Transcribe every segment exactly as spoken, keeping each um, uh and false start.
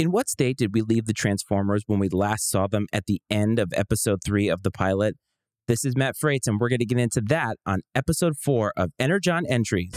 In what state did we leave the Transformers when we last saw them at the end of episode three of the pilot? This is Matt Frates, and we're going to get into that on episode four of Energon Entries.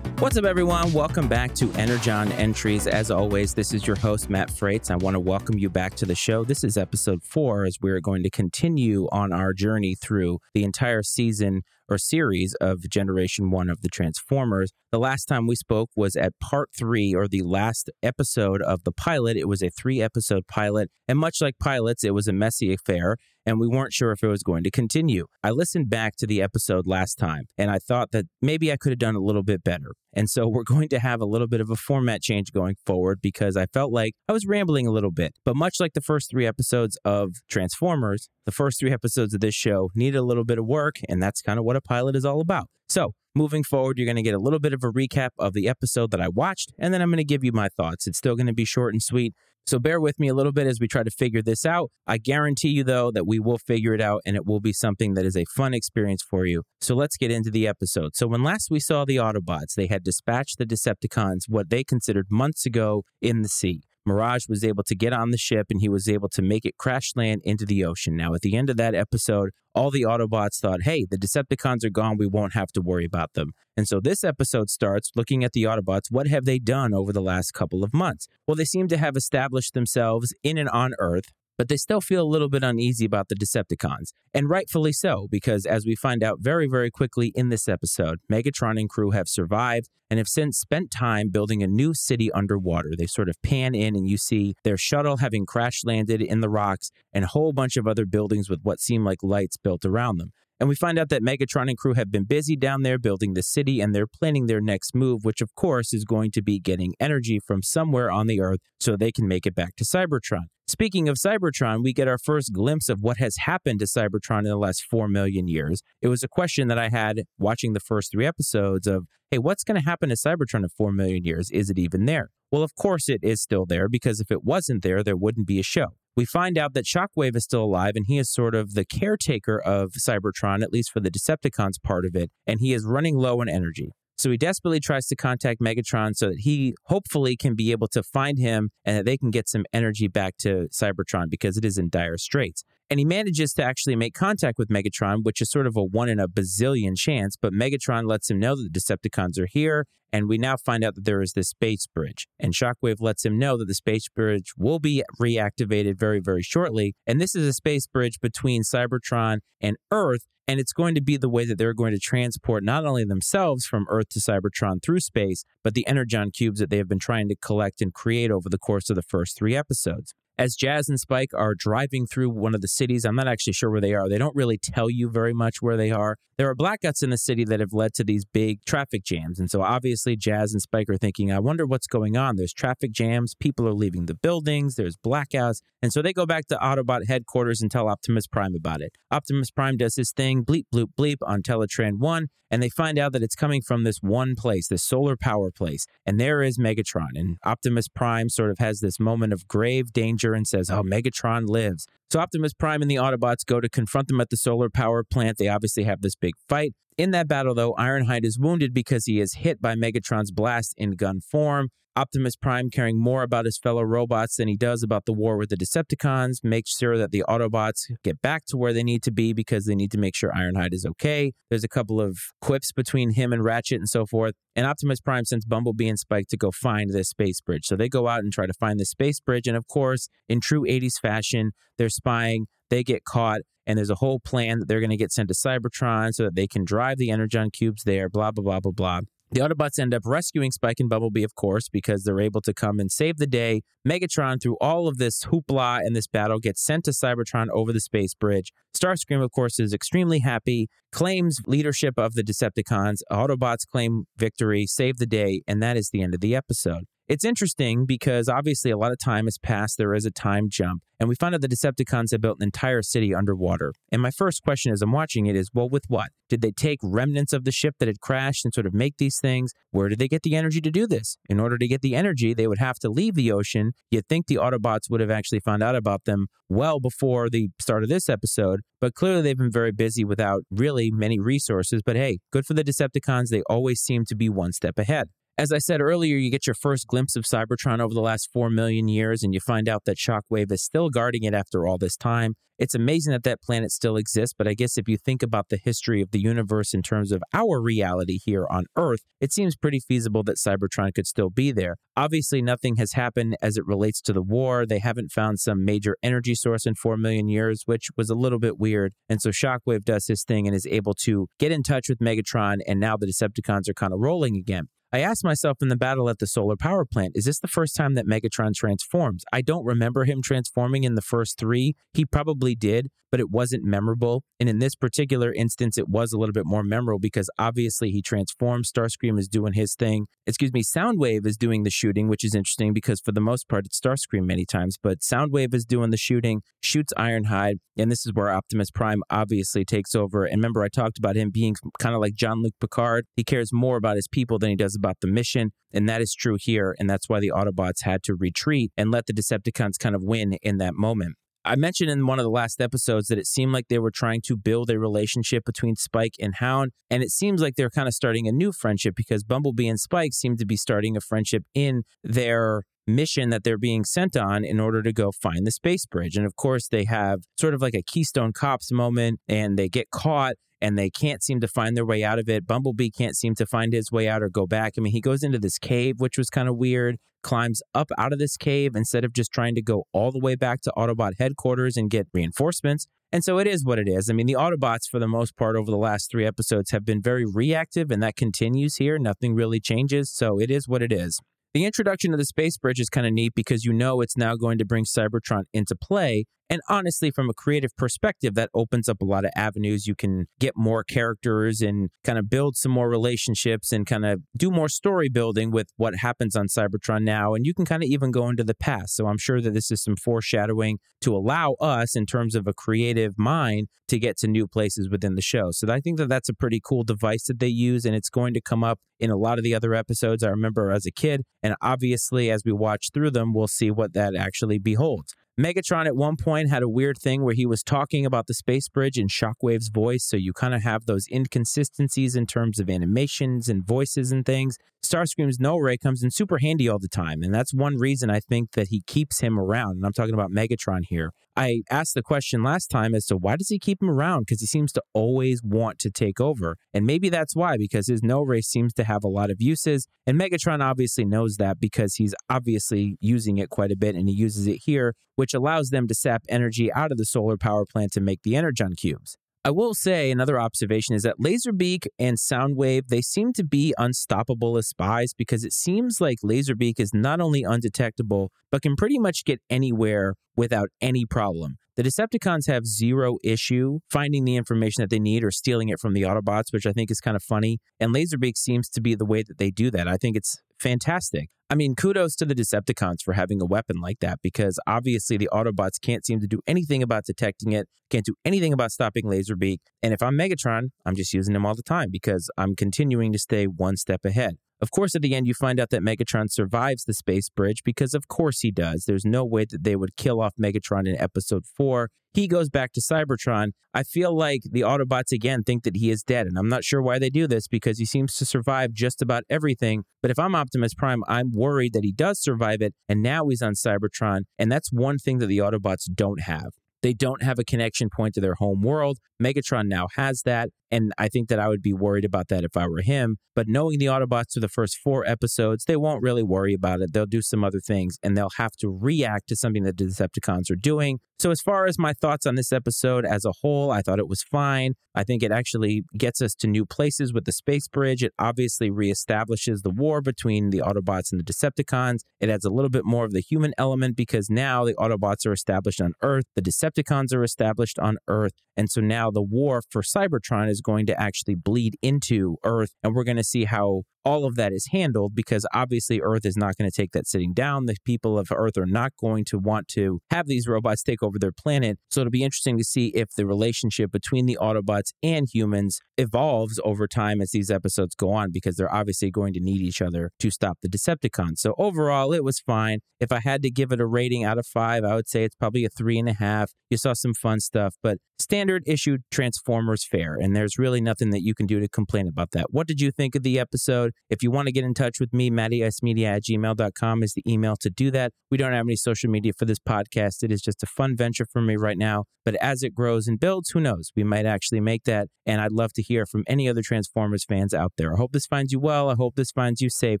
What's up, everyone? Welcome back to Energon Entries. As always, this is your host, Matt Frates. I want to welcome you back to the show. This is episode four, as we're going to continue on our journey through the entire season or series of Generation One of the Transformers. The last time we spoke was at part three, or the last episode of the pilot. It was a three-episode pilot, and much like pilots, it was a messy affair, and we weren't sure if it was going to continue. I listened back to the episode last time, and I thought that maybe I could have done a little bit better. And so we're going to have a little bit of a format change going forward, because I felt like I was rambling a little bit. But much like the first three episodes of Transformers, the first three episodes of this show need a little bit of work, and that's kind of what a pilot is all about. So moving forward, you're going to get a little bit of a recap of the episode that I watched, and then I'm going to give you my thoughts. It's still going to be short and sweet, so bear with me a little bit as we try to figure this out. I guarantee you, though, that we will figure it out, and it will be something that is a fun experience for you. So let's get into the episode. So when last we saw the Autobots, they had dispatched the Decepticons what they considered months ago in the sea. Mirage was able to get on the ship, and he was able to make it crash land into the ocean. Now, at the end of that episode, all the Autobots thought, hey, the Decepticons are gone. We won't have to worry about them. And so this episode starts looking at the Autobots. What have they done over the last couple of months? Well, they seem to have established themselves in and on Earth, but they still feel a little bit uneasy about the Decepticons. And rightfully so, because as we find out very, very quickly in this episode, Megatron and crew have survived and have since spent time building a new city underwater. They sort of pan in and you see their shuttle having crash landed in the rocks and a whole bunch of other buildings with what seem like lights built around them. And we find out that Megatron and crew have been busy down there building the city, and they're planning their next move, which of course is going to be getting energy from somewhere on the Earth so they can make it back to Cybertron. Speaking of Cybertron, we get our first glimpse of what has happened to Cybertron in the last four million years. It was a question that I had watching the first three episodes of, hey, what's going to happen to Cybertron in four million years? Is it even there? Well, of course it is still there, because if it wasn't there, there wouldn't be a show. We find out that Shockwave is still alive, and he is sort of the caretaker of Cybertron, at least for the Decepticons part of it, and he is running low on energy. So he desperately tries to contact Megatron so that he hopefully can be able to find him and that they can get some energy back to Cybertron, because it is in dire straits. And he manages to actually make contact with Megatron, which is sort of a one in a bazillion chance, but Megatron lets him know that the Decepticons are here, and we now find out that there is this space bridge. And Shockwave lets him know that the space bridge will be reactivated very, very shortly, and this is a space bridge between Cybertron and Earth, and it's going to be the way that they're going to transport not only themselves from Earth to Cybertron through space, but the Energon cubes that they have been trying to collect and create over the course of the first three episodes. As Jazz and Spike are driving through one of the cities, I'm not actually sure where they are. They don't really tell you very much where they are. There are blackouts in the city that have led to these big traffic jams. And so obviously Jazz and Spike are thinking, I wonder what's going on. There's traffic jams. People are leaving the buildings. There's blackouts. And so they go back to Autobot headquarters and tell Optimus Prime about it. Optimus Prime does his thing, bleep, bloop, bleep, on Teletran One. And they find out that it's coming from this one place, this solar power place. And there is Megatron. And Optimus Prime sort of has this moment of grave danger and says, oh, Megatron lives. So Optimus Prime and the Autobots go to confront them at the solar power plant. They obviously have this big fight. In that battle, though, Ironhide is wounded because he is hit by Megatron's blast in gun form. Optimus Prime, caring more about his fellow robots than he does about the war with the Decepticons, makes sure that the Autobots get back to where they need to be, because they need to make sure Ironhide is okay. There's a couple of quips between him and Ratchet and so forth. And Optimus Prime sends Bumblebee and Spike to go find this space bridge. So they go out and try to find the space bridge. And of course, in true eighties fashion, they're spying, they get caught, and there's a whole plan that they're going to get sent to Cybertron so that they can drive the Energon cubes there, blah, blah, blah, blah, blah. The Autobots end up rescuing Spike and Bumblebee, of course, because they're able to come and save the day. Megatron, through all of this hoopla and this battle, gets sent to Cybertron over the space bridge. Starscream, of course, is extremely happy, claims leadership of the Decepticons. Autobots claim victory, save the day, and that is the end of the episode. It's interesting because obviously a lot of time has passed. There is a time jump. And we found out the Decepticons have built an entire city underwater. And my first question as I'm watching it is, well, with what? Did they take remnants of the ship that had crashed and sort of make these things? Where did they get the energy to do this? In order to get the energy, they would have to leave the ocean. You'd think the Autobots would have actually found out about them well before the start of this episode. But clearly they've been very busy without really many resources. But hey, good for the Decepticons. They always seem to be one step ahead. As I said earlier, you get your first glimpse of Cybertron over the last four million years, and you find out that Shockwave is still guarding it after all this time. It's amazing that that planet still exists, but I guess if you think about the history of the universe in terms of our reality here on Earth, it seems pretty feasible that Cybertron could still be there. Obviously, nothing has happened as it relates to the war. They haven't found some major energy source in four million years, which was a little bit weird. And so Shockwave does his thing and is able to get in touch with Megatron, and now the Decepticons are kind of rolling again. I asked myself in the battle at the solar power plant, is this the first time that Megatron transforms? I don't remember him transforming in the first three. He probably did, but it wasn't memorable. And in this particular instance, it was a little bit more memorable because obviously he transforms. Starscream is doing his thing. Excuse me, Soundwave is doing the shooting, which is interesting because for the most part, it's Starscream many times. But Soundwave is doing the shooting, shoots Ironhide, and this is where Optimus Prime obviously takes over. And remember, I talked about him being kind of like Jean-Luc Picard. He cares more about his people than he does about the mission, and that is true here, and that's why the Autobots had to retreat and let the Decepticons kind of win in that moment. I mentioned in one of the last episodes that it seemed like they were trying to build a relationship between Spike and Hound, and it seems like they're kind of starting a new friendship because Bumblebee and Spike seem to be starting a friendship in their mission that they're being sent on in order to go find the space bridge. And of course, they have sort of like a Keystone Cops moment, and they get caught, and they can't seem to find their way out of it. Bumblebee can't seem to find his way out or go back. I mean, he goes into this cave, which was kind of weird, climbs up out of this cave instead of just trying to go all the way back to Autobot headquarters and get reinforcements. And so it is what it is. I mean, the Autobots, for the most part, over the last three episodes have been very reactive, and that continues here. Nothing really changes, so it is what it is. The introduction of the space bridge is kind of neat because you know it's now going to bring Cybertron into play. And honestly, from a creative perspective, that opens up a lot of avenues. You can get more characters and kind of build some more relationships and kind of do more story building with what happens on Cybertron now. And you can kind of even go into the past. So I'm sure that this is some foreshadowing to allow us, in terms of a creative mind, to get to new places within the show. So I think that that's a pretty cool device that they use, and it's going to come up in a lot of the other episodes I remember as a kid. And obviously, as we watch through them, we'll see what that actually beholds. Megatron at one point had a weird thing where he was talking about the space bridge in Shockwave's voice, so you kind of have those inconsistencies in terms of animations and voices and things. Starscream's no-ray comes in super handy all the time, and that's one reason I think that he keeps him around, and I'm talking about Megatron here. I asked the question last time as to why does he keep him around, because he seems to always want to take over, and maybe that's why, because his no-ray seems to have a lot of uses, and Megatron obviously knows that because he's obviously using it quite a bit, and he uses it here, which allows them to sap energy out of the solar power plant to make the Energon Cubes. I will say another observation is that Laserbeak and Soundwave, they seem to be unstoppable as spies because it seems like Laserbeak is not only undetectable, but can pretty much get anywhere without any problem. The Decepticons have zero issue finding the information that they need or stealing it from the Autobots, which I think is kind of funny. And Laserbeak seems to be the way that they do that. I think it's fantastic. I mean, kudos to the Decepticons for having a weapon like that, because obviously the Autobots can't seem to do anything about detecting it, can't do anything about stopping Laserbeak. And if I'm Megatron, I'm just using him all the time because I'm continuing to stay one step ahead. Of course, at the end, you find out that Megatron survives the space bridge because of course he does. There's no way that they would kill off Megatron in episode four. He goes back to Cybertron. I feel like the Autobots, again, think that he is dead, and I'm not sure why they do this because he seems to survive just about everything. But if I'm Optimus Prime, I'm worried that he does survive it, and now he's on Cybertron, and that's one thing that the Autobots don't have. They don't have a connection point to their home world. Megatron now has that, and I think that I would be worried about that if I were him. But knowing the Autobots through the first four episodes, they won't really worry about it. They'll do some other things, and they'll have to react to something that the Decepticons are doing. So as far as my thoughts on this episode as a whole, I thought it was fine. I think it actually gets us to new places with the space bridge. It obviously reestablishes the war between the Autobots and the Decepticons. It adds a little bit more of the human element because now the Autobots are established on Earth. The Decepticons are established on Earth. And so now the war for Cybertron is going to actually bleed into Earth, and we're going to see how all of that is handled, because obviously Earth is not going to take that sitting down. The people of Earth are not going to want to have these robots take over their planet. So it'll be interesting to see if the relationship between the Autobots and humans evolves over time as these episodes go on, because they're obviously going to need each other to stop the Decepticons. So overall, it was fine. If I had to give it a rating out of five, I would say it's probably a three and a half. You saw some fun stuff, but standard issue Transformers fare, and there's really nothing that you can do to complain about that. What did you think of the episode? If you want to get in touch with me, matty ice media at gmail dot com is the email to do that. We don't have any social media for this podcast. It is just a fun venture for me right now, but as it grows and builds, who knows? We might actually make that, and I'd love to hear from any other Transformers fans out there. I hope this finds you well. I hope this finds you safe,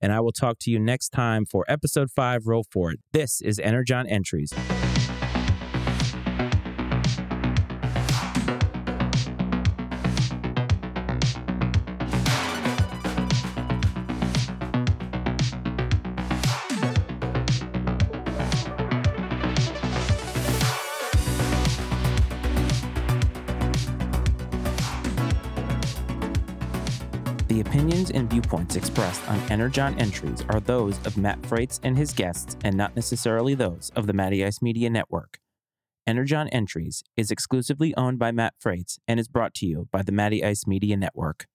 and I will talk to you next time for Episode five, Roll For It. This is Energon Entries. And viewpoints expressed on Energon Entries are those of Matt Frates and his guests, and not necessarily those of the Matty Ice Media Network. Energon Entries is exclusively owned by Matt Frates and is brought to you by the Matty Ice Media Network.